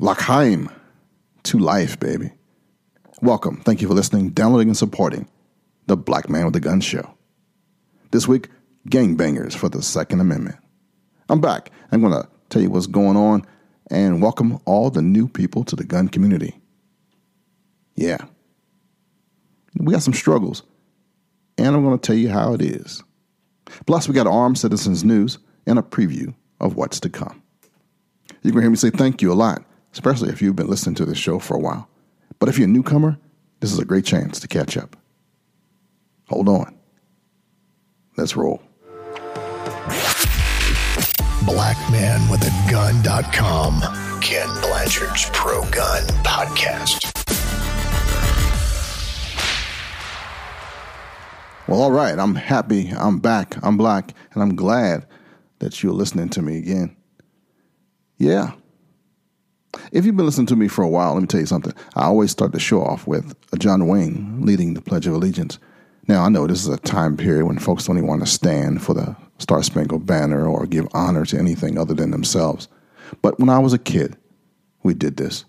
L'chaim, to life, baby. Welcome. Thank you for listening, downloading, and supporting the Black Man with a Gun Show. This week, gangbangers for the Second Amendment. I'm back. I'm going to tell you what's going on and welcome all the new people to the gun community. Yeah. We got some struggles, and I'm going to tell you how it is. Plus, we got Armed Citizens News and a preview of what's to come. You're going to hear me say thank you a lot, especially if you've been listening to this show for a while. But if you're a newcomer, this is a great chance to catch up. Hold on. Let's roll. BlackmanWithAGun.com, Ken Blanchard's pro-gun podcast. Well, all right. I'm happy. I'm back. I'm black. And I'm glad that you're listening to me again. Yeah. If you've been listening to me for a while, let me tell you something. I always start the show off with John Wayne leading the Pledge of Allegiance. Now, I know this is a time period when folks don't even want to stand for the Star Spangled Banner or give honor to anything other than themselves. But when I was a kid, we did this.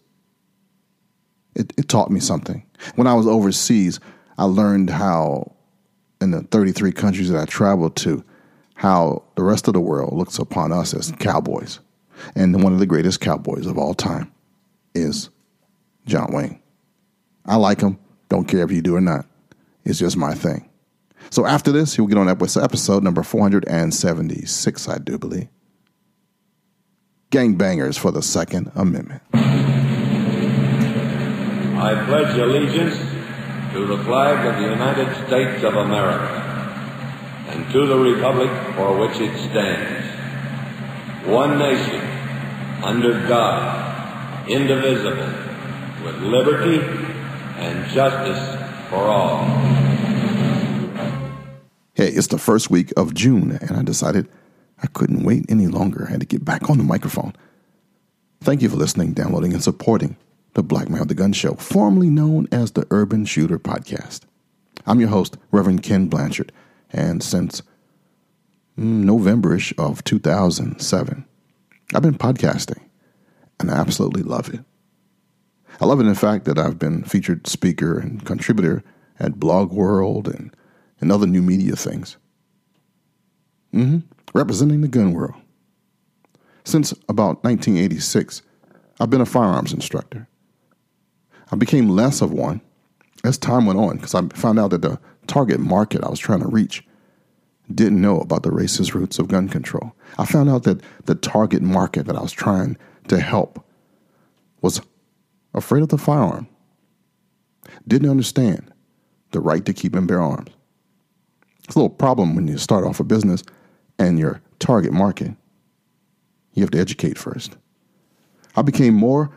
It taught me something. When I was overseas, I learned how, in the 33 countries that I traveled to, how the rest of the world looks upon us as cowboys. And one of the greatest cowboys of all time is John Wayne. I like him. Don't care if you do or not. It's just my thing. So after this, we'll get on up with episode number 476, I do believe. Gangbangers for the Second Amendment. I pledge allegiance to the flag of the United States of America and to the republic for which it stands, one nation, under God, indivisible, with liberty and justice for all. Hey, it's the first week of June, and I decided I couldn't wait any longer. I had to get back on the microphone. Thank you for listening, downloading, and supporting the Black Man with a Gun Show, formerly known as the Urban Shooter Podcast. I'm your host, Reverend Ken Blanchard, and since November-ish of 2007, I've been podcasting, and I absolutely love it. I love it, in fact, that I've been featured speaker and contributor at Blog World and other new media things, representing the gun world. Since about 1986, I've been a firearms instructor. I became less of one as time went on because I found out that the target market I was trying to reach didn't know about the racist roots of gun control. I found out that the target market that I was trying to help was afraid of the firearm, didn't understand the right to keep and bear arms. It's a little problem when you start off a business and your target market, you have to educate first. I became more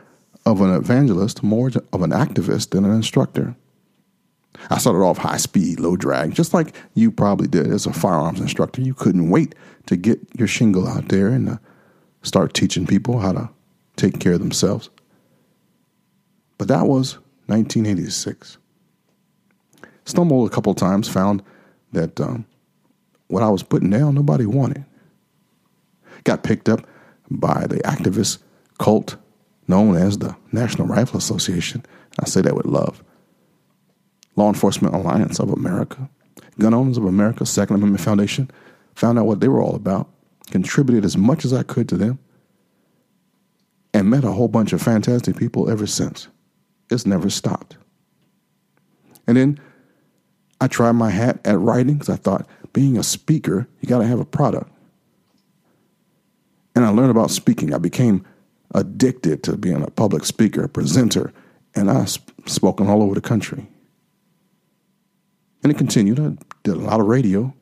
of an evangelist, more of an activist than an instructor. I started off high speed, low drag, just like you probably did as a firearms instructor. You couldn't wait to get your shingle out there and start teaching people how to take care of themselves. But that was 1986. Stumbled a couple times, found that what I was putting down, nobody wanted. Got picked up by the activist cult known as the National Rifle Association. I say that with love. Law Enforcement Alliance of America, Gun Owners of America, Second Amendment Foundation, found out what they were all about, contributed as much as I could to them, and met a whole bunch of fantastic people ever since. It's never stopped. And then I tried my hat at writing because I thought being a speaker, you got to have a product. And I learned about speaking. I became addicted to being a public speaker, a presenter, and I've spoken all over the country. And it continued. I did a lot of radio.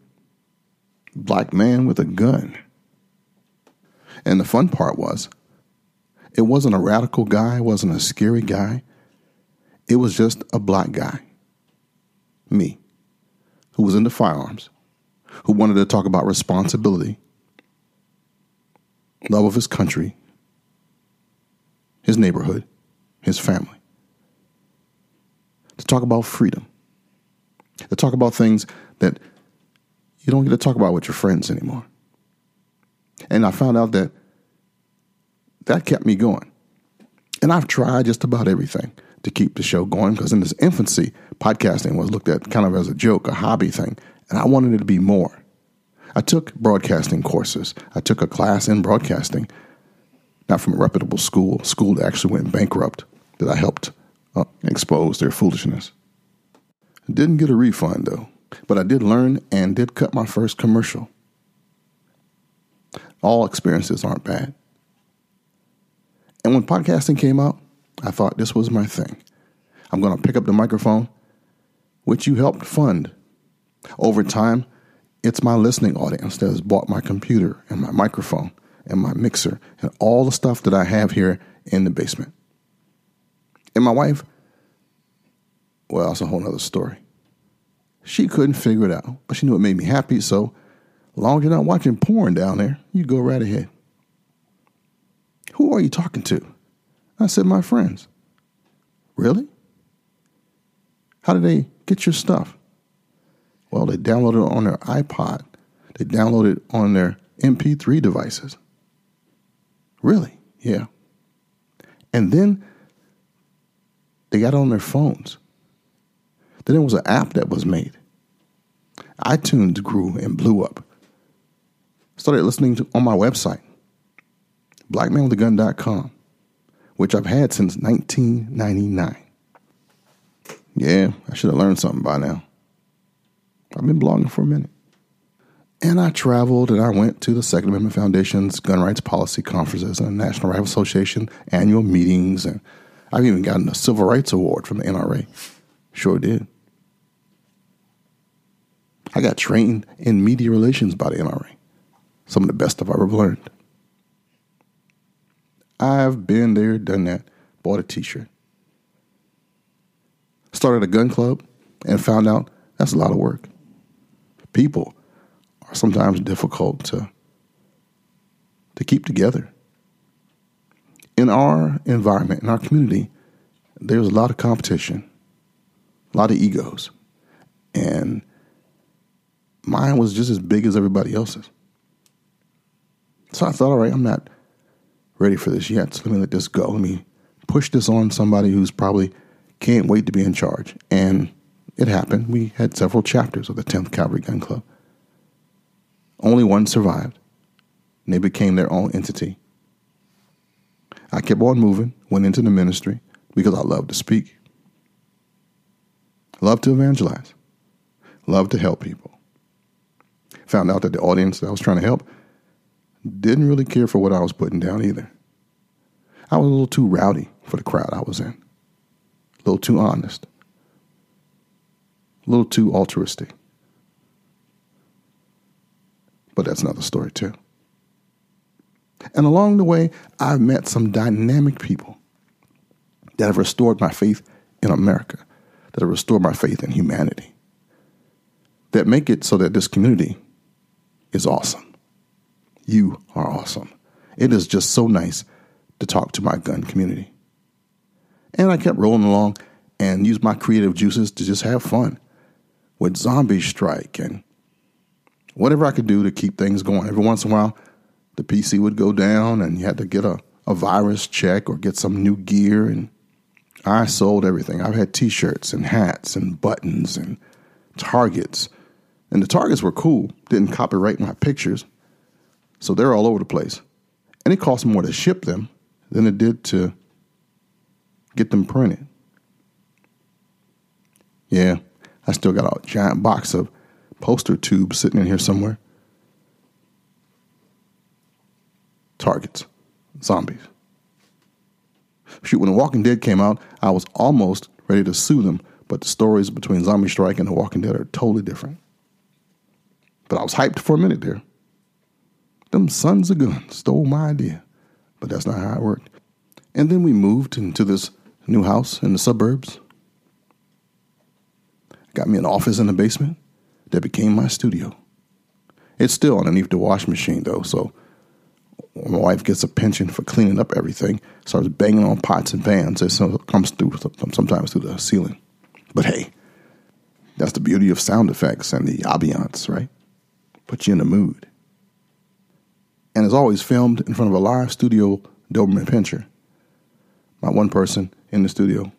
Black Man with a Gun. And the fun part was, it wasn't a radical guy. It wasn't a scary guy. It was just a black guy. Me. Who was into firearms. Who wanted to talk about responsibility. Love of his country. His neighborhood. His family. To talk about freedom. To talk about things that you don't get to talk about with your friends anymore. And I found out that kept me going. And I've tried just about everything to keep the show going, because in its infancy, podcasting was looked at kind of as a joke, a hobby thing, and I wanted it to be more. I took broadcasting courses. I took a class in broadcasting, not from a reputable school, school that actually went bankrupt, that I helped expose their foolishness. Didn't get a refund, though, but I did learn and did cut my first commercial. All experiences aren't bad. And when podcasting came out, I thought this was my thing. I'm going to pick up the microphone, which you helped fund. Over time, it's my listening audience that has bought my computer and my microphone and my mixer and all the stuff that I have here in the basement. And my wife, well, that's a whole other story. She couldn't figure it out, but she knew it made me happy, so long as you're not watching porn down there, you go right ahead. Who are you talking to? I said, my friends. Really? How did they get your stuff? Well, they downloaded it on their iPod. They downloaded it on their MP3 devices. Really? Yeah. And then they got it on their phones. Then there was an app that was made. iTunes grew and blew up. Started listening to on my website, BlackmanWithAGun.com, which I've had since 1999. Yeah, I should have learned something by now. I've been blogging for a minute. And I traveled and I went to the Second Amendment Foundation's gun rights policy conferences and the National Rifle Association annual meetings. And I've even gotten a Civil Rights Award from the NRA. Sure did. I got trained in media relations by the NRA. Some of the best stuff I've ever learned. I've been there, done that, bought a t-shirt. Started a gun club and found out that's a lot of work. People are sometimes difficult to keep together. In our environment, in our community, there's a lot of competition, a lot of egos. And mine was just as big as everybody else's. So I thought, all right, I'm not ready for this yet. So let me let this go. Let me push this on somebody who's probably can't wait to be in charge. And it happened. We had several chapters of the 10th Cavalry Gun Club. Only one survived. And they became their own entity. I kept on moving, went into the ministry because I love to speak. Love to evangelize. Love to help people. Found out that the audience that I was trying to help didn't really care for what I was putting down either. I was a little too rowdy for the crowd I was in. A little too honest. A little too altruistic. But that's another story too. And along the way, I've met some dynamic people that have restored my faith in America, that have restored my faith in humanity, that make it so that this community is awesome. You are awesome. It is just so nice to talk to my gun community. And I kept rolling along and used my creative juices to just have fun with Zombie Strike and whatever I could do to keep things going. Every once in a while, the PC would go down and you had to get a virus check or get some new gear. And I sold everything. I've had t-shirts and hats and buttons and targets. And the targets were cool. Didn't copyright my pictures. So they're all over the place. And it cost more to ship them than it did to get them printed. Yeah, I still got a giant box of poster tubes sitting in here somewhere. Targets. Zombies. Shoot, when The Walking Dead came out, I was almost ready to sue them, but the stories between Zombie Strike and The Walking Dead are totally different. But I was hyped for a minute there. Them sons of guns stole my idea, but that's not how it worked. And then we moved into this new house in the suburbs. Got me an office in the basement that became my studio. It's still underneath the washing machine, though, so my wife gets a pension for cleaning up everything, starts banging on pots and pans, it comes through sometimes through the ceiling. But hey, that's the beauty of sound effects and the ambiance, right? Put you in the mood. And it's always filmed in front of a live studio Doberman pincher. Not one person in the studio.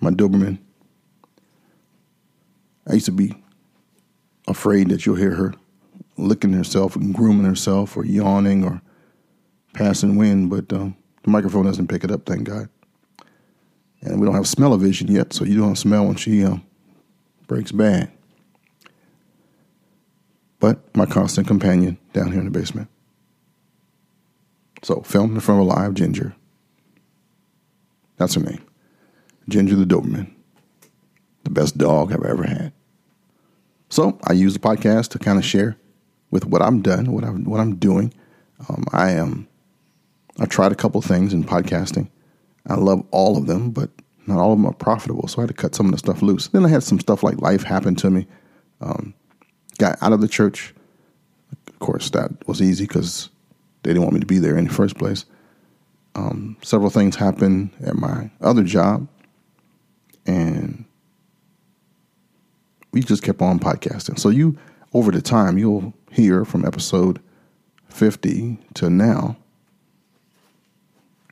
My Doberman. I used to be afraid that you'll hear her licking herself and grooming herself or yawning or passing wind, but the microphone doesn't pick it up, thank God. And we don't have smell-o-vision yet, so you don't smell when she breaks bad. But my constant companion down here in the basement. So, filmed in front of a live Ginger. That's her name. Ginger the Doberman. The best dog I've ever had. So, I use the podcast to kind of share with what I'm done, what I'm doing. I tried a couple things in podcasting. I love all of them, but not all of them are profitable, so I had to cut some of the stuff loose. Then I had some stuff like life happen to me. Got out of the church. Of course, that was easy because they didn't want me to be there in the first place. Several things happened at my other job, and we just kept on podcasting. So you, over the time, you'll hear from episode 50 to now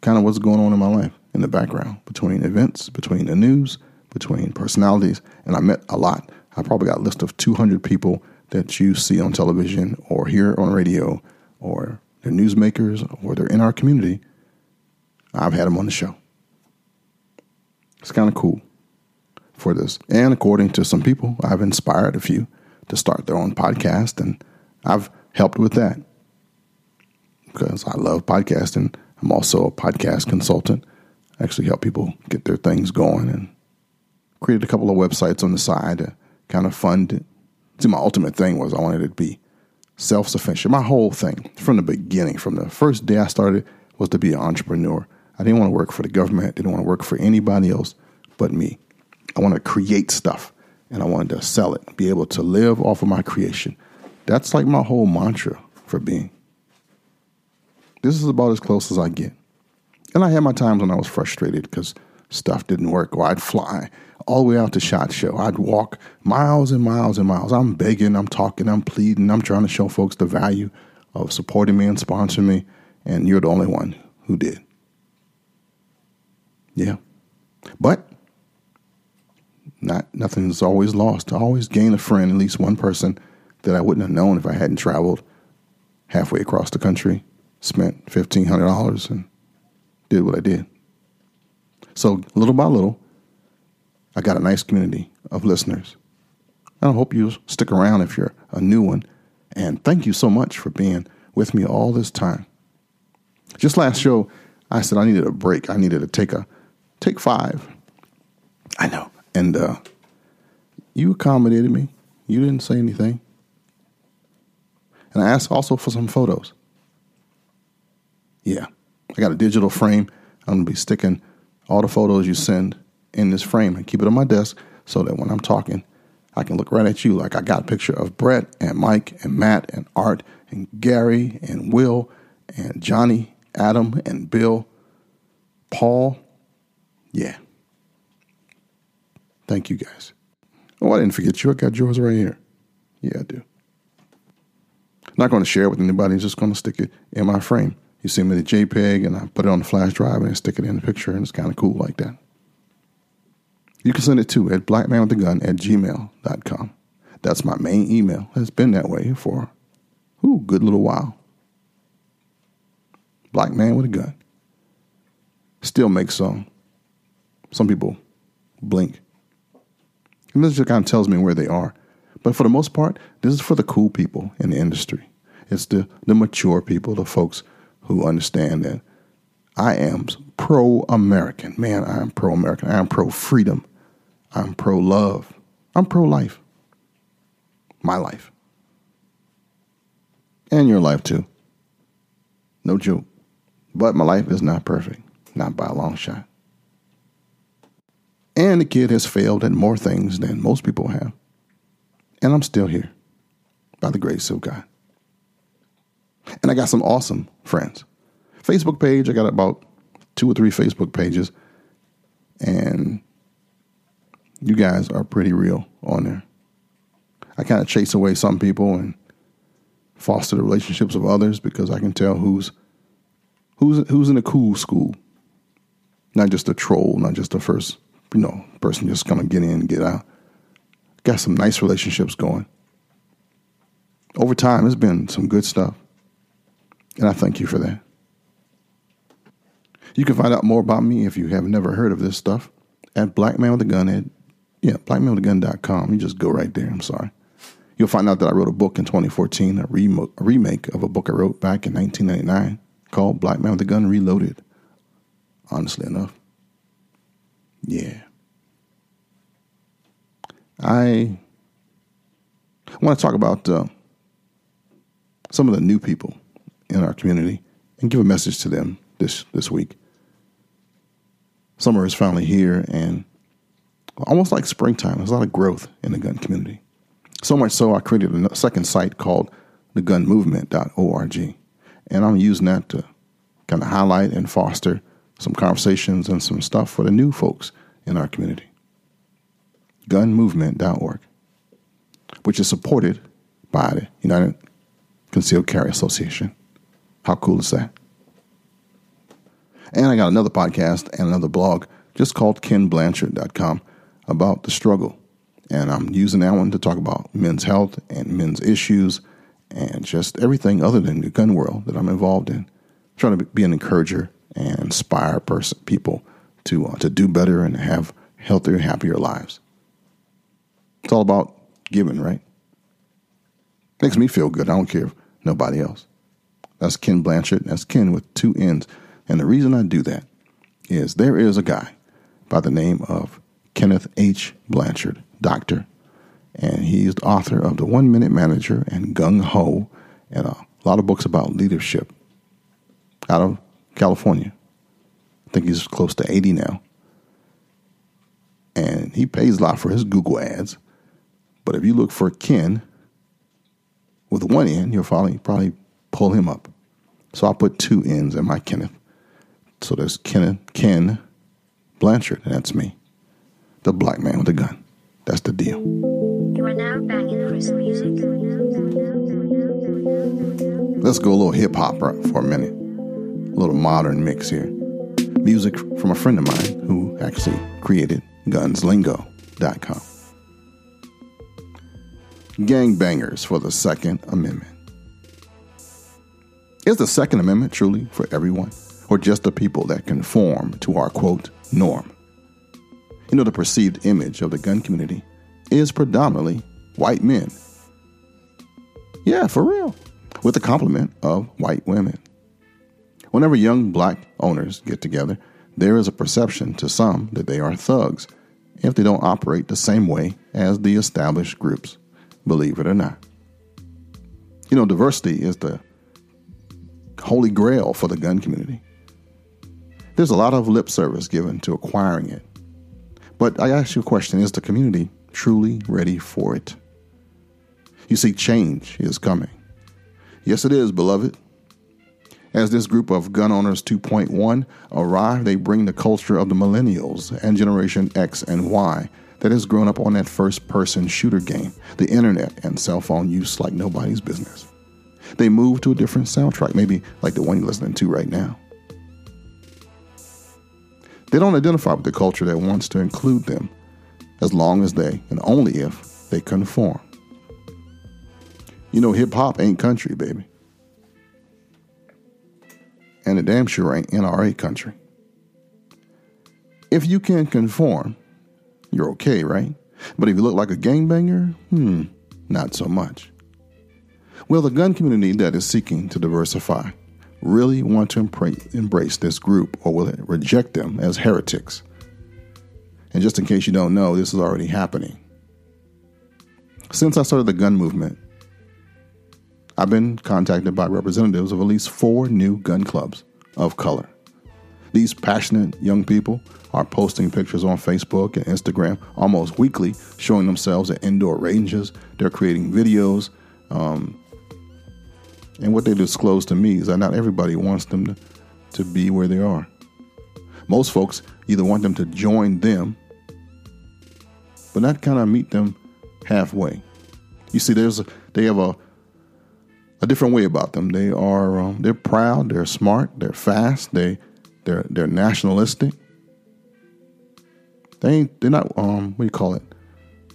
kind of what's going on in my life in the background, between events, between the news, between personalities. And I met a lot. I probably got a list of 200 people that you see on television or hear on radio, or they're newsmakers, or they're in our community. I've had them on the show. It's kind of cool for this. And according to some people, I've inspired a few to start their own podcast, and I've helped with that because I love podcasting. I'm also a podcast consultant. I actually help people get their things going, and created a couple of websites on the side to kind of fund it. See, my ultimate thing was I wanted it to be self-sufficient. My whole thing from the beginning, from the first day I started, was to be an entrepreneur. I didn't want to work for the government. I didn't want to work for anybody else but me. I wanted to create stuff, and I wanted to sell it, be able to live off of my creation. That's like my whole mantra for being. This is about as close as I get. And I had my times when I was frustrated because stuff didn't work, or I'd fly all the way out to SHOT Show. I'd walk miles and miles and miles. I'm begging, I'm talking, I'm pleading, I'm trying to show folks the value of supporting me and sponsoring me, and you're the only one who did. Yeah. But nothing's always lost. I always gain a friend, at least one person, that I wouldn't have known if I hadn't traveled halfway across the country, spent $1,500 and did what I did. So little by little, I got a nice community of listeners. And I hope you stick around if you're a new one. And thank you so much for being with me all this time. Just last show, I said I needed a break. I needed to take five. I know. And you accommodated me. You didn't say anything. And I asked also for some photos. Yeah, I got a digital frame. I'm going to be sticking all the photos you send in this frame and keep it on my desk so that when I'm talking, I can look right at you. Like, I got a picture of Brett and Mike and Matt and Art and Gary and Will and Johnny, Adam and Bill, Paul. Yeah. Thank you guys. Oh, I didn't forget you. I got yours right here. Yeah, I do. I'm not going to share it with anybody. I'm just going to stick it in my frame. You send me the JPEG, and I put it on the flash drive and I stick it in the picture, and it's kind of cool like that. You can send it to at blackmanwithagun@gmail.com. That's my main email. It's been that way for a good little while. Black Man with a Gun. Still makes some people blink. And this just kind of tells me where they are. But for the most part, this is for the cool people in the industry. It's the mature people, the folks who understand that I am pro-American. Man, I am pro-American. I am pro-freedom. I'm pro-love. I'm pro-life. My life. And your life, too. No joke. But my life is not perfect. Not by a long shot. And the kid has failed at more things than most people have. And I'm still here. By the grace of God. And I got some awesome friends. Facebook page, I got about 2 or 3 Facebook pages. And you guys are pretty real on there. I kind of chase away some people and foster the relationships of others because I can tell who's in the cool school. Not just a troll, not just the first, person just come and get in and get out. Got some nice relationships going. Over time, it's been some good stuff. And I thank you for that. You can find out more about me if you have never heard of this stuff at BlackmanWithAGun.com. You just go right there. I'm sorry. You'll find out that I wrote a book in 2014, a remake of a book I wrote back in 1999 called Black Man with a Gun Reloaded. Honestly enough. Yeah. I want to talk about some of the new people in our community and give a message to them this week. Summer is finally here, and almost like springtime, there's a lot of growth in the gun community. So much so, I created a second site called thegunmovement.org, and I'm using that to kind of highlight and foster some conversations and some stuff for the new folks in our community. Gunmovement.org, which is supported by the United Concealed Carry Association. How cool is that? And I got another podcast and another blog just called KenBlanchard.com about the struggle. And I'm using that one to talk about men's health and men's issues and just everything other than the gun world that I'm involved in. I'm trying to be an encourager and inspire people to do better and have healthier, happier lives. It's all about giving, right? Makes me feel good. I don't care if nobody else. That's Ken Blanchard. That's Ken with two N's. And the reason I do that is there is a guy by the name of Kenneth H. Blanchard, doctor, and he's the author of The One Minute Manager and Gung Ho and a lot of books about leadership out of California. I think he's close to 80 now. And he pays a lot for his Google ads. But if you look for Ken with one N, you'll probably pull him up. So I'll put two N's in my Kenneth. So there's Ken Blanchard, and that's me, the black man with a gun. That's the deal. You are now back in prison music. Let's go a little hip-hop for a minute. A little modern mix here. Music from a friend of mine who actually created GunsLingo.com. Gangbangers for the Second Amendment. Is the Second Amendment truly for everyone, or just the people that conform to our, quote, norm? The perceived image of the gun community is predominantly white men. Yeah, for real. With the compliment of white women. Whenever young black owners get together, there is a perception to some that they are thugs if they don't operate the same way as the established groups, believe it or not. Diversity is the holy grail for the gun community. There's a lot of lip service given to acquiring it. But I ask you a question, is the community truly ready for it? You see, change is coming. Yes, it is, beloved. As this group of Gun Owners 2.1 arrive, they bring the culture of the millennials and Generation X and Y that has grown up on that first-person shooter game, the internet, and cell phone use like nobody's business. They move to a different soundtrack, maybe like the one you're listening to right now. They don't identify with the culture that wants to include them as long as they, and only if, they conform. Hip-hop ain't country, baby. And it damn sure ain't NRA country. If you can conform, you're okay, right? But if you look like a gangbanger, not so much. Well, the gun community that is seeking to diversify really want to embrace this group, or will it reject them as heretics? And just in case you don't know, this is already happening. Since I started the gun movement, I've been contacted by representatives of at least 4 new gun clubs of color. These passionate young people are posting pictures on Facebook and Instagram almost weekly, showing themselves at indoor ranges. They're creating videos, and what they disclose to me is that not everybody wants them to be where they are. Most folks either want them to join them, but not kind of meet them halfway. You see, they have a different way about them. They are they're proud, they're smart, they're fast, they're nationalistic, They're not what do you call it?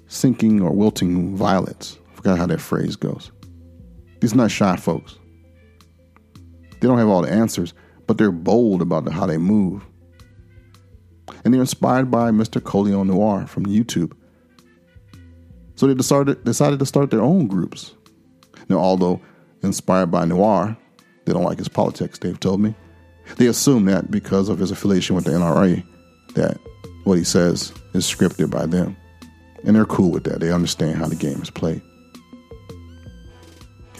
Sinking or wilting violets. I forgot how that phrase goes. These are not shy folks. They don't have all the answers, but they're bold about how they move. And they're inspired by Mr. Colion Noir from YouTube. So they decided to start their own groups. Now, although inspired by Noir, they don't like his politics, they've told me. They assume that because of his affiliation with the NRA, that what he says is scripted by them. And they're cool with that. They understand how the game is played.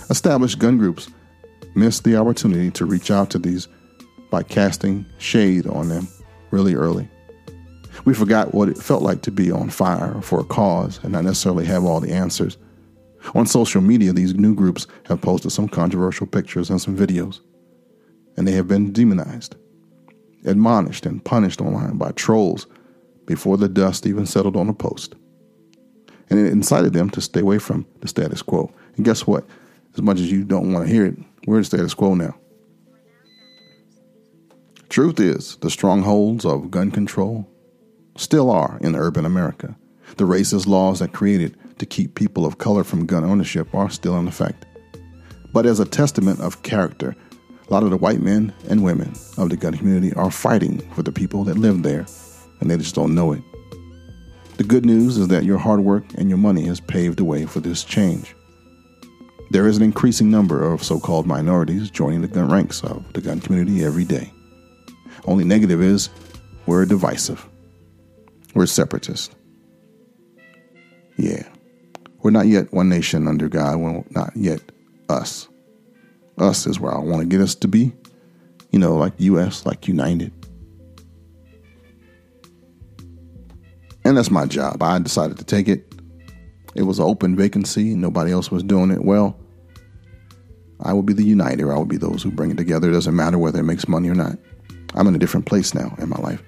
Established gun groups miss the opportunity to reach out to these by casting shade on them really early. We forgot what it felt like to be on fire for a cause and not necessarily have all the answers. On social media, these new groups have posted some controversial pictures and some videos, and they have been demonized, admonished, and punished online by trolls before the dust even settled on a post. And it incited them to stay away from the status quo. And guess what? As much as you don't want to hear it, we're the status quo now. Truth is, the strongholds of gun control still are in urban America. The racist laws that created to keep people of color from gun ownership are still in effect. But as a testament of character, a lot of the white men and women of the gun community are fighting for the people that live there, and they just don't know it. The good news is that your hard work and your money has paved the way for this change. There is an increasing number of so-called minorities joining the gun ranks of the gun community every day. Only negative is we're divisive. We're separatist. Yeah. We're not yet one nation under God. We're not yet us. Us is where I want to get us to be. You know, like U.S., like United. And that's my job. I decided to take it. It was an open vacancy. Nobody else was doing it well. I will be the uniter. I will be those who bring it together. It doesn't matter whether it makes money or not. I'm in a different place now in my life.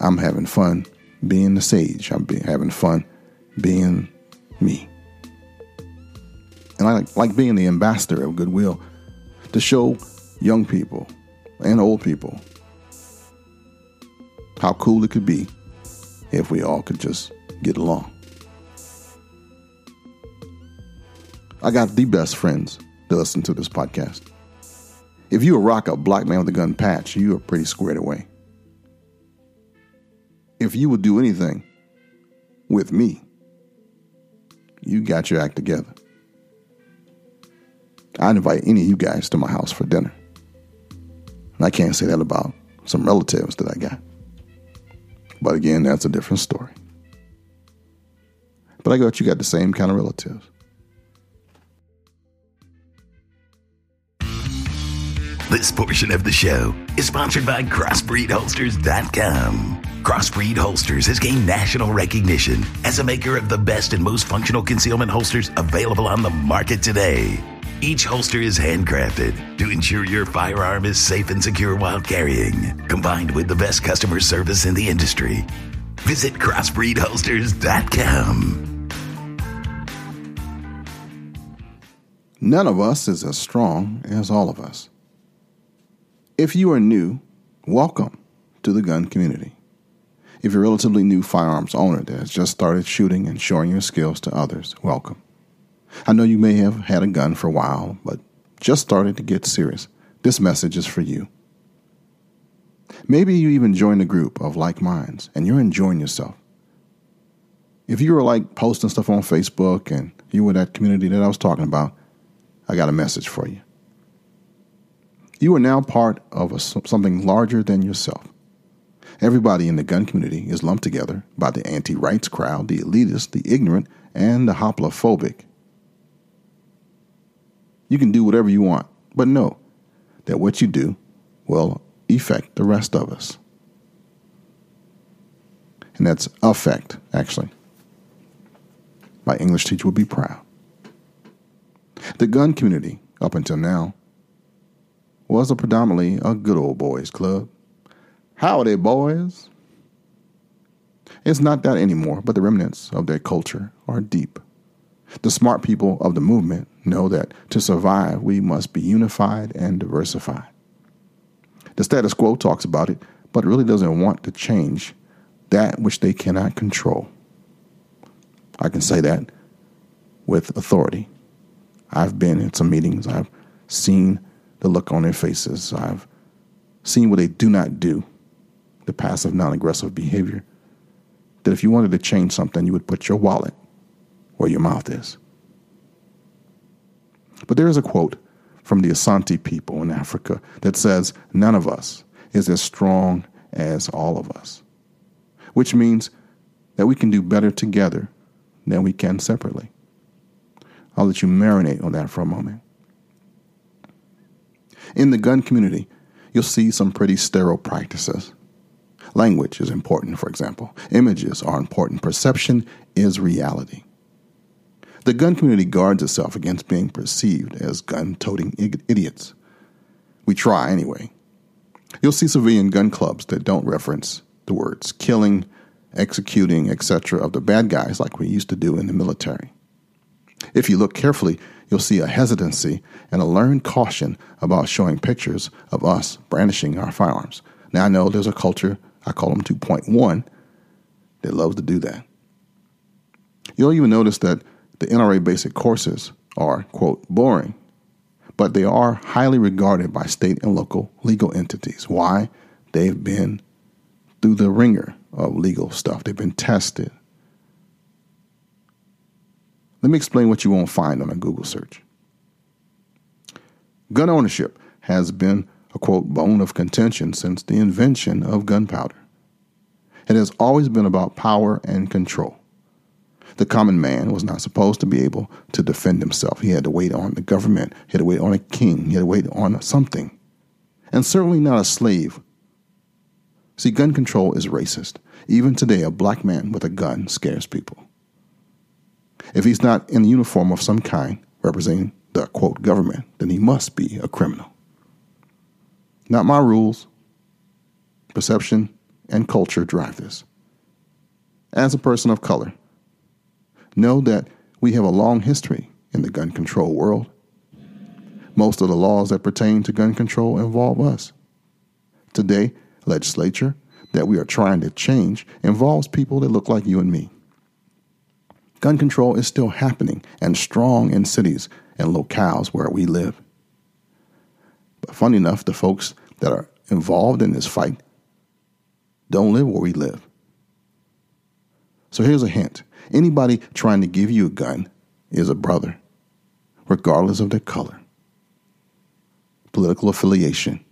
I'm having fun being the sage. I'm having fun being me. And I like being the ambassador of goodwill to show young people and old people how cool it could be if we all could just get along. I got the best friends to listen to this podcast. If you rock a Black Man with a Gun patch, you are pretty squared away. If you would do anything with me, you got your act together. I'd invite any of you guys to my house for dinner. And I can't say that about some relatives that I got. But again, that's a different story. But I got you got the same kind of relatives. This portion of the show is sponsored by CrossbreedHolsters.com. Crossbreed Holsters has gained national recognition as a maker of the best and most functional concealment holsters available on the market today. Each holster is handcrafted to ensure your firearm is safe and secure while carrying, combined with the best customer service in the industry. Visit CrossbreedHolsters.com. None of us is as strong as all of us. If you are new, welcome to the gun community. If you're a relatively new firearms owner that has just started shooting and showing your skills to others, welcome. I know you may have had a gun for a while, but just started to get serious. This message is for you. Maybe you even joined a group of like minds and you're enjoying yourself. If you were like posting stuff on Facebook and you were that community that I was talking about, I got a message for you. You are now part of something larger than yourself. Everybody in the gun community is lumped together by the anti-rights crowd, the elitist, the ignorant, and the hoplophobic. You can do whatever you want, but know that what you do will affect the rest of us. And that's affect, actually. My English teacher would be proud. The gun community, up until now, was a predominantly a good old boys club. Howdy, boys. It's not that anymore, but the remnants of their culture are deep. The smart people of the movement know that to survive, we must be unified and diversified. The status quo talks about it, but really doesn't want to change that which they cannot control. I can say that with authority. I've been in some meetings. I've seen the look on their faces. I've seen what they do not do, the passive non-aggressive behavior, that if you wanted to change something, you would put your wallet where your mouth is. But there is a quote from the Asante people in Africa that says, none of us is as strong as all of us, which means that we can do better together than we can separately. I'll let you marinate on that for a moment. In the gun community, you'll see some pretty sterile practices. Language is important, for example. Images are important. Perception is reality. The gun community guards itself against being perceived as gun-toting idiots. We try anyway. You'll see civilian gun clubs that don't reference the words killing, executing, etc. of the bad guys like we used to do in the military. If you look carefully, you'll see a hesitancy and a learned caution about showing pictures of us brandishing our firearms. Now, I know there's a culture, I call them 2.1, that loves to do that. You'll even notice that the NRA basic courses are, quote, boring, but they are highly regarded by state and local legal entities. Why? They've been through the ringer of legal stuff. They've been tested. Let me explain what you won't find on a Google search. Gun ownership has been a, quote, bone of contention since the invention of gunpowder. It has always been about power and control. The common man was not supposed to be able to defend himself. He had to wait on the government. He had to wait on a king. He had to wait on something. And certainly not a slave. See, gun control is racist. Even today, a black man with a gun scares people. If he's not in the uniform of some kind representing the, quote, government, then he must be a criminal. Not my rules. Perception and culture drive this. As a person of color, know that we have a long history in the gun control world. Most of the laws that pertain to gun control involve us. Today, legislature that we are trying to change involves people that look like you and me. Gun control is still happening and strong in cities and locales where we live. But funny enough, the folks that are involved in this fight don't live where we live. So here's a hint. Anybody trying to give you a gun is a brother, regardless of their color, political affiliation.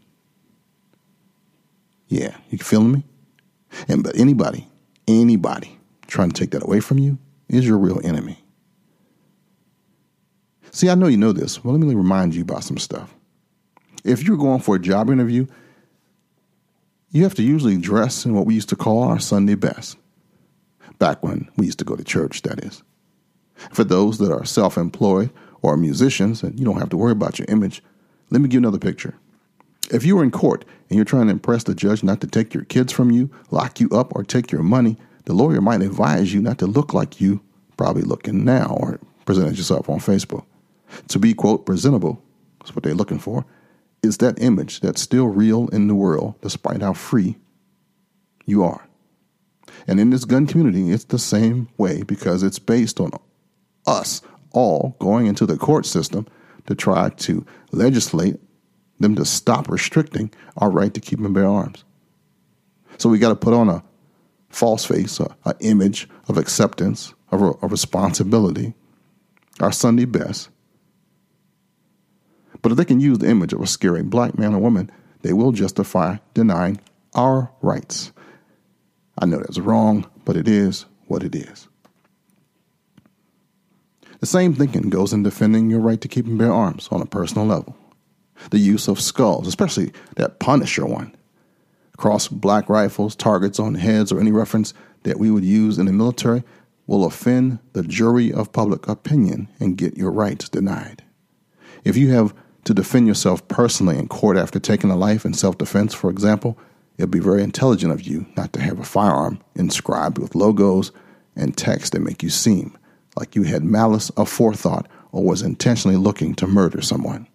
Yeah, you feeling me? And but anybody trying to take that away from you is your real enemy. See, I know you know this. Well, let me remind you about some stuff. If you're going for a job interview, you have to usually dress in what we used to call our Sunday best. Back when we used to go to church, that is. For those that are self-employed or musicians, and you don't have to worry about your image, let me give you another picture. If you were in court and you're trying to impress the judge not to take your kids from you, lock you up, or take your money, the lawyer might advise you not to look like you probably looking now or presented yourself on Facebook. To be, quote, presentable, that's what they're looking for, is that image that's still real in the world despite how free you are. And in this gun community, it's the same way because it's based on us all going into the court system to try to legislate them to stop restricting our right to keep and bear arms. So we got to put on a false face, an image of acceptance, of responsibility, our Sunday best. But if they can use the image of a scary black man or woman, they will justify denying our rights. I know that's wrong, but it is what it is. The same thinking goes in defending your right to keep and bear arms on a personal level. The use of skulls, especially that Punisher one, across black rifles, targets on heads, or any reference that we would use in the military will offend the jury of public opinion and get your rights denied. If you have to defend yourself personally in court after taking a life in self-defense, for example, it would be very intelligent of you not to have a firearm inscribed with logos and text that make you seem like you had malice aforethought or was intentionally looking to murder someone.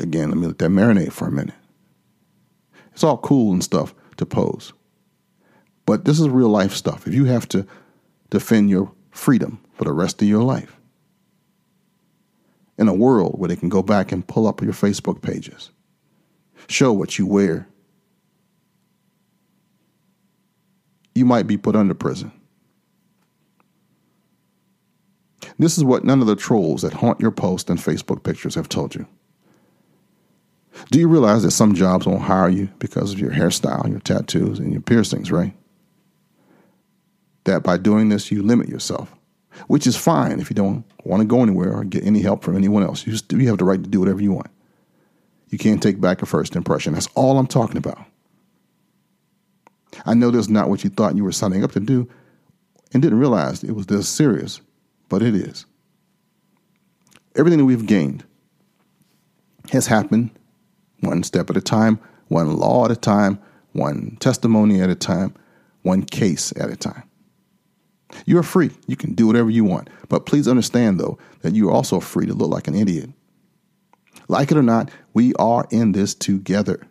Again, let me let that marinate for a minute. It's all cool and stuff to pose. But this is real life stuff. If you have to defend your freedom for the rest of your life in a world where they can go back and pull up your Facebook pages, show what you wear, you might be put under prison. This is what none of the trolls that haunt your posts and Facebook pictures have told you. Do you realize that some jobs won't hire you because of your hairstyle, your tattoos, and your piercings, right? That by doing this, you limit yourself, which is fine if you don't want to go anywhere or get any help from anyone else. You have the right to do whatever you want. You can't take back a first impression. That's all I'm talking about. I know that's not what you thought you were signing up to do and didn't realize it was this serious, but it is. Everything that we've gained has happened one step at a time, one law at a time, one testimony at a time, one case at a time. You're free. You can do whatever you want. But please understand, though, that you're also free to look like an idiot. Like it or not, we are in this together.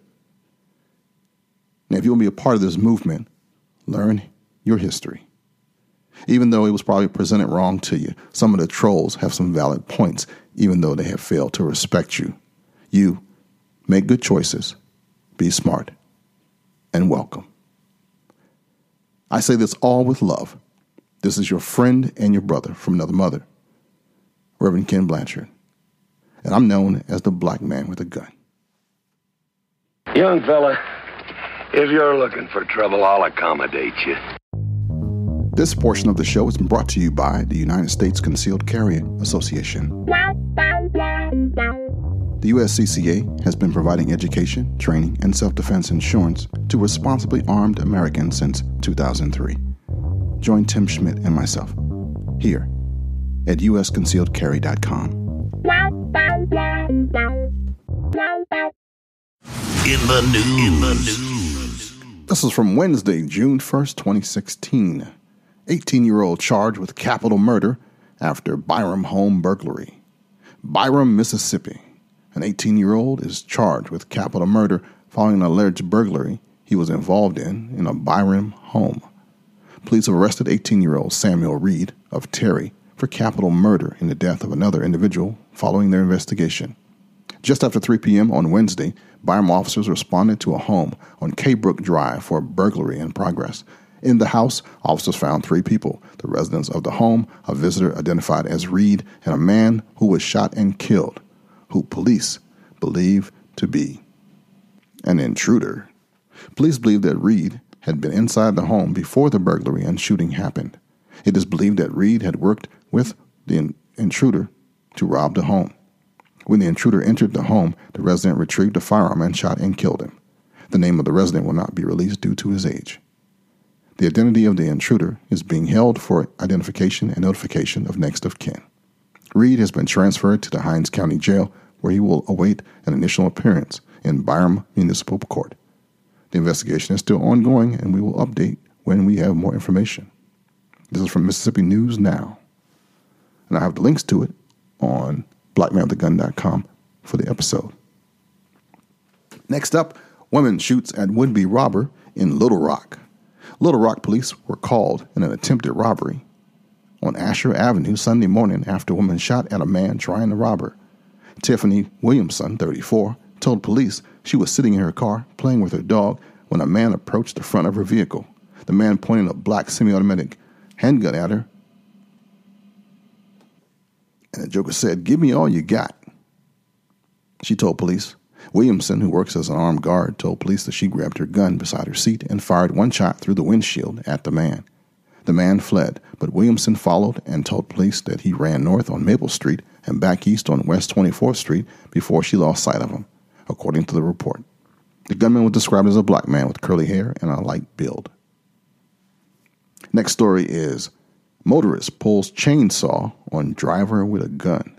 Now, if you want to be a part of this movement, learn your history. Even though it was probably presented wrong to you, some of the trolls have some valid points, even though they have failed to respect you. You make good choices, be smart, and welcome. I say this all with love. This is your friend and your brother from another mother, Reverend Ken Blanchard, and I'm known as the Black Man with a Gun. Young fella, if you're looking for trouble, I'll accommodate you. This portion of the show has been brought to you by the United States Concealed Carry Association. The USCCA has been providing education, training, and self-defense insurance to responsibly armed Americans since 2003. Join Tim Schmidt and myself here at USConcealedCarry.com. In the news. This is from Wednesday, June 1st, 2016. 18-year-old charged with capital murder after Byram home burglary. Byram, Mississippi. An 18-year-old is charged with capital murder following an alleged burglary he was involved in a Byram home. Police have arrested 18-year-old Samuel Reed of Terry for capital murder in the death of another individual following their investigation. Just after 3 p.m. on Wednesday, Byram officers responded to a home on Kaybrook Drive for a burglary in progress. In the house, officers found 3 people, the residents of the home, a visitor identified as Reed, and a man who was shot and killed, who police believe to be an intruder. Police believe that Reed had been inside the home before the burglary and shooting happened. It is believed that Reed had worked with the intruder to rob the home. When the intruder entered the home, the resident retrieved a firearm and shot and killed him. The name of the resident will not be released due to his age. The identity of the intruder is being held for identification and notification of next of kin. Reed has been transferred to the Hinds County Jail, where he will await an initial appearance in Byram Municipal Court. The investigation is still ongoing, and we will update when we have more information. This is from Mississippi News Now. And I have the links to it on BlackmanWithAGun.com for the episode. Next up, woman shoots at would-be robber in Little Rock. Little Rock police were called in an attempted robbery on Asher Avenue Sunday morning after a woman shot at a man trying to rob her. Tiffany Williamson, 34, told police she was sitting in her car playing with her dog when a man approached the front of her vehicle. The man pointed a black semi-automatic handgun at her, and the joker said, "Give me all you got," she told police. Williamson, who works as an armed guard, told police that she grabbed her gun beside her seat and fired one shot through the windshield at the man. The man fled, but Williamson followed and told police that he ran north on Maple Street and back east on West 24th Street before she lost sight of him, according to the report. The gunman was described as a black man with curly hair and a light build. Next story is, motorist pulls chainsaw on driver with a gun.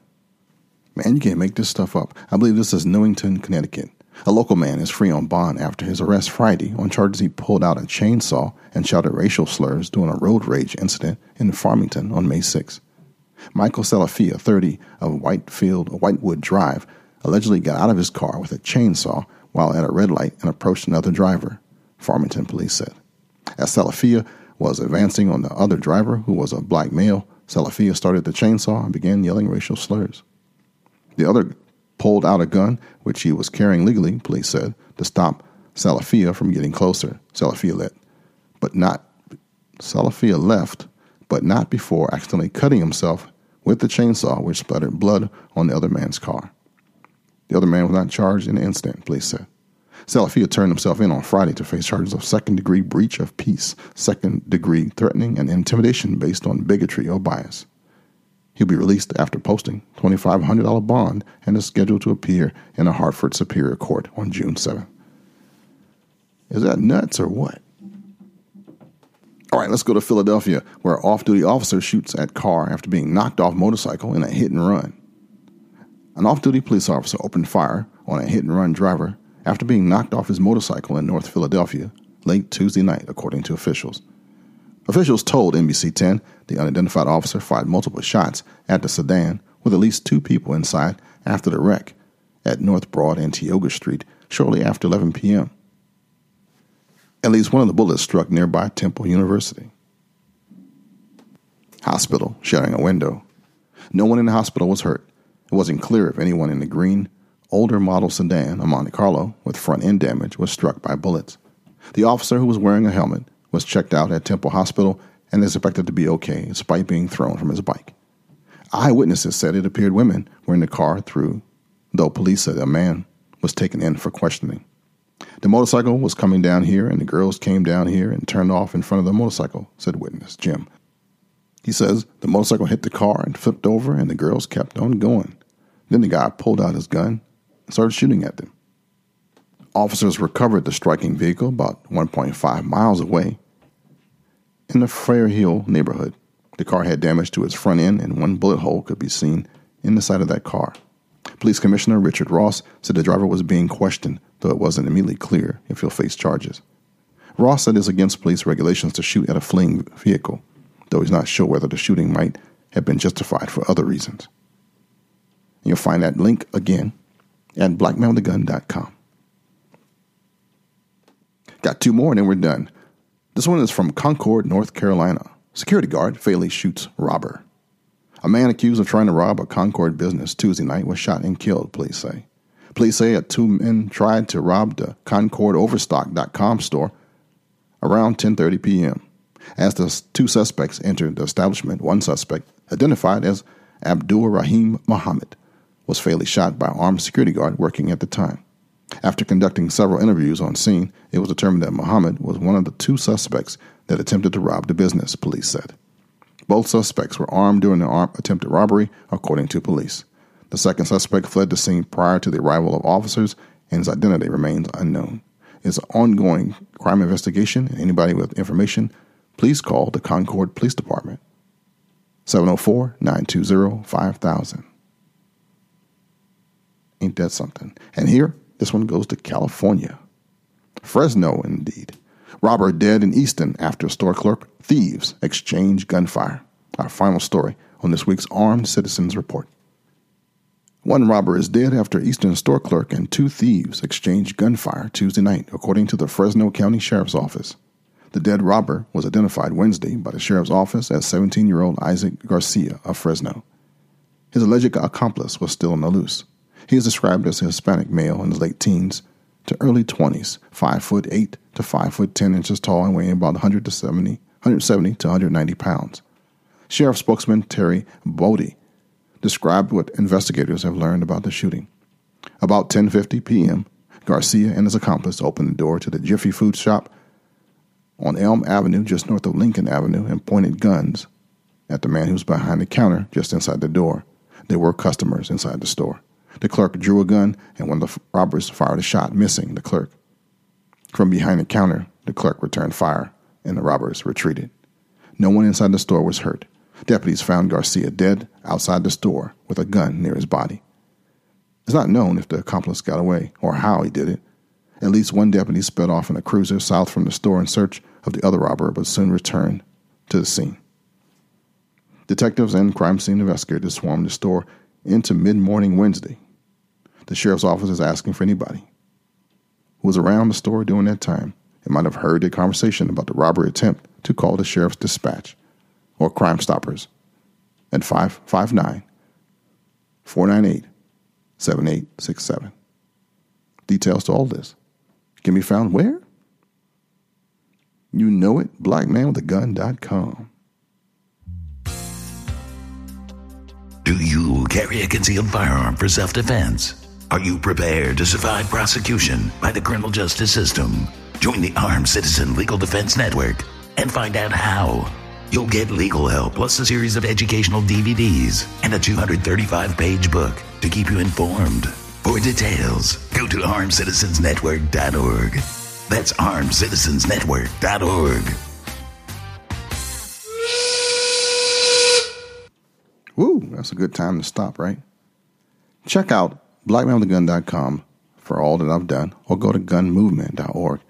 Man, you can't make this stuff up. I believe this is Newington, Connecticut. A local man is free on bond after his arrest Friday on charges he pulled out a chainsaw and shouted racial slurs during a road rage incident in Farmington on May 6. Michael Salafia, 30, of Whitewood Drive, allegedly got out of his car with a chainsaw while at a red light and approached another driver, Farmington police said. As Salafia was advancing on the other driver, who was a black male, Salafia started the chainsaw and began yelling racial slurs. The other pulled out a gun, which he was carrying legally, police said, to stop Salafia from getting closer. Salafia left, but not before accidentally cutting himself with the chainsaw, which splattered blood on the other man's car. The other man was not charged in the incident, police said. Salafia turned himself in on Friday to face charges of second-degree breach of peace, second-degree threatening, and intimidation based on bigotry or bias. He'll be released after posting a $2,500 bond and is scheduled to appear in a Hartford Superior Court on June 7th. Is that nuts or what? All right, let's go to Philadelphia, where an off-duty officer shoots at car after being knocked off motorcycle in a hit-and-run. An off-duty police officer opened fire on a hit-and-run driver after being knocked off his motorcycle in North Philadelphia late Tuesday night, according to officials. Officials told NBC 10 the unidentified officer fired multiple shots at the sedan with at least two people inside after the wreck at North Broad and Tioga Street shortly after 11 p.m. At least one of the bullets struck nearby Temple University Hospital, shattering a window. No one in the hospital was hurt. It wasn't clear if anyone in the green, older model sedan, a Monte Carlo, with front end damage, was struck by bullets. The officer, who was wearing a helmet, was checked out at Temple Hospital and is expected to be okay despite being thrown from his bike. Eyewitnesses said it appeared women were in the car, though police said a man was taken in for questioning. The motorcycle was coming down here and the girls came down here and turned off in front of the motorcycle, said witness Jim. He says the motorcycle hit the car and flipped over and the girls kept on going. Then the guy pulled out his gun and started shooting at them. Officers recovered the striking vehicle about 1.5 miles away in the Fair Hill neighborhood. The car had damage to its front end and one bullet hole could be seen in the side of that car. Police Commissioner Richard Ross said the driver was being questioned, though it wasn't immediately clear if he'll face charges. Ross said it's against police regulations to shoot at a fleeing vehicle, though he's not sure whether the shooting might have been justified for other reasons. You'll find that link again at BlackmanWithAGun.com. Got two more and then we're done. This one is from Concord, North Carolina. Security guard fatally shoots robber. A man accused of trying to rob a Concord business Tuesday night was shot and killed, police say. Police say two men tried to rob the ConcordOverstock.com store around 10:30 p.m. As the two suspects entered the establishment, one suspect, identified as Abdul Rahim Muhammad, was fatally shot by an armed security guard working at the time. After conducting several interviews on scene, it was determined that Muhammad was one of the two suspects that attempted to rob the business, police said. Both suspects were armed during the attempted robbery, according to police. The second suspect fled the scene prior to the arrival of officers, and his identity remains unknown. It's an ongoing crime investigation, and anybody with information, please call the Concord Police Department, 704-920-5000. Ain't that something? And here, this one goes to California. Fresno, indeed. Robber dead in Easton after store clerk. Thieves exchange gunfire. Our final story on this week's Armed Citizens Report. One robber is dead after Easton store clerk and two thieves exchanged gunfire Tuesday night, according to the Fresno County Sheriff's Office. The dead robber was identified Wednesday by the Sheriff's Office as 17-year-old Isaac Garcia of Fresno. His alleged accomplice was still on the loose. He is described as a Hispanic male in his late teens to early 20s, 5'8" to 5'10" inches tall and weighing about 170 to 190 pounds. Sheriff spokesman Terry Bodie described what investigators have learned about the shooting. About 10:50 p.m., Garcia and his accomplice opened the door to the Jiffy Food shop on Elm Avenue, just north of Lincoln Avenue, and pointed guns at the man who was behind the counter just inside the door. There were customers inside the store. The clerk drew a gun, and one of the robbers fired a shot, missing the clerk. From behind the counter, the clerk returned fire, and the robbers retreated. No one inside the store was hurt. Deputies found Garcia dead outside the store with a gun near his body. It's not known if the accomplice got away or how he did it. At least one deputy sped off in a cruiser south from the store in search of the other robber, but soon returned to the scene. Detectives and crime scene investigators swarmed the store into mid-morning Wednesday. The sheriff's office is asking for anybody who was around the store during that time and might have heard a conversation about the robbery attempt to call the sheriff's dispatch or Crime Stoppers at 559-498-7867. Details to all this can be found where? You know it, BlackmanWithAGun.com. Do you carry a concealed firearm for self-defense? Are you prepared to survive prosecution by the criminal justice system? Join the Armed Citizen Legal Defense Network and find out how. You'll get legal help plus a series of educational DVDs and a 235-page book to keep you informed. For details, go to armedcitizensNetwork.org. That's armedcitizensNetwork.org. Woo, that's a good time to stop, right? Check out BlackmanWithAGun.com for all that I've done, or go to GunMovement.org.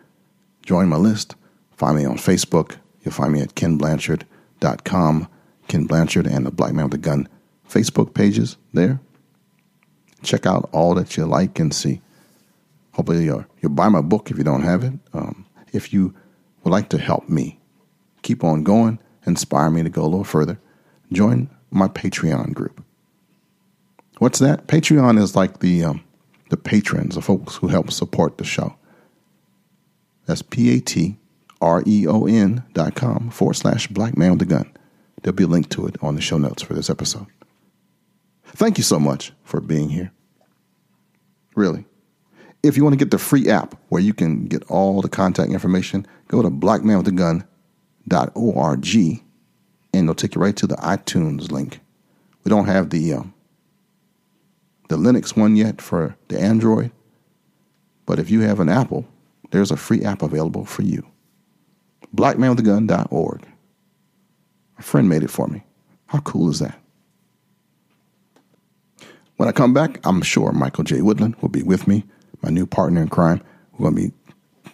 Join my list. Find me on Facebook. You'll find me at KenBlanchard.com. Ken Blanchard and the Black Man with a Gun Facebook pages there. Check out all that you like and see. Hopefully you'll buy my book if you don't have it. If you would like to help me keep on going, inspire me to go a little further, join my Patreon group. What's that? Patreon is like the patrons, the folks who help support the show. That's patreon.com/Black Man with a Gun. There'll be a link to it on the show notes for this episode. Thank you so much for being here. Really. If you want to get the free app where you can get all the contact information, go to blackmanwithagun.org and they'll take you right to the iTunes link. We don't have the Linux one yet for the Android, but if you have an Apple, there's a free app available for you. BlackmanWithAGun.org. A friend made it for me. How cool is that? When I come back, I'm sure Michael J. Woodland will be with me, my new partner in crime. We're going to be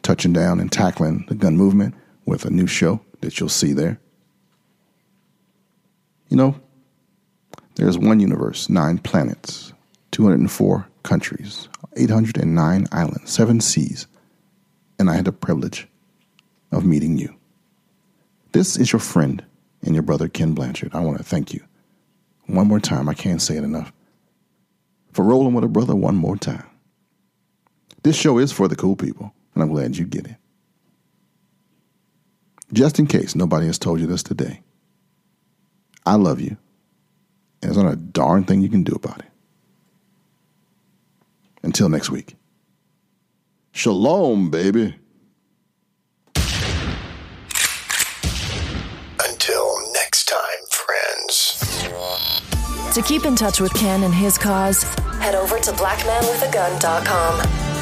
touching down and tackling the gun movement with a new show that you'll see there. You know, there's one universe, 9 planets, 204 countries, 809 islands, 7 seas, and I had the privilege of meeting you. This is your friend and your brother, Ken Blanchard. I want to thank you one more time. I can't say it enough. For rolling with a brother one more time. This show is for the cool people, and I'm glad you get it. Just in case nobody has told you this today, I love you, and there's not a darn thing you can do about it. Until next week. Shalom, baby. Until next time, friends. To keep in touch with Ken and his cause, head over to BlackmanWithAGun.com.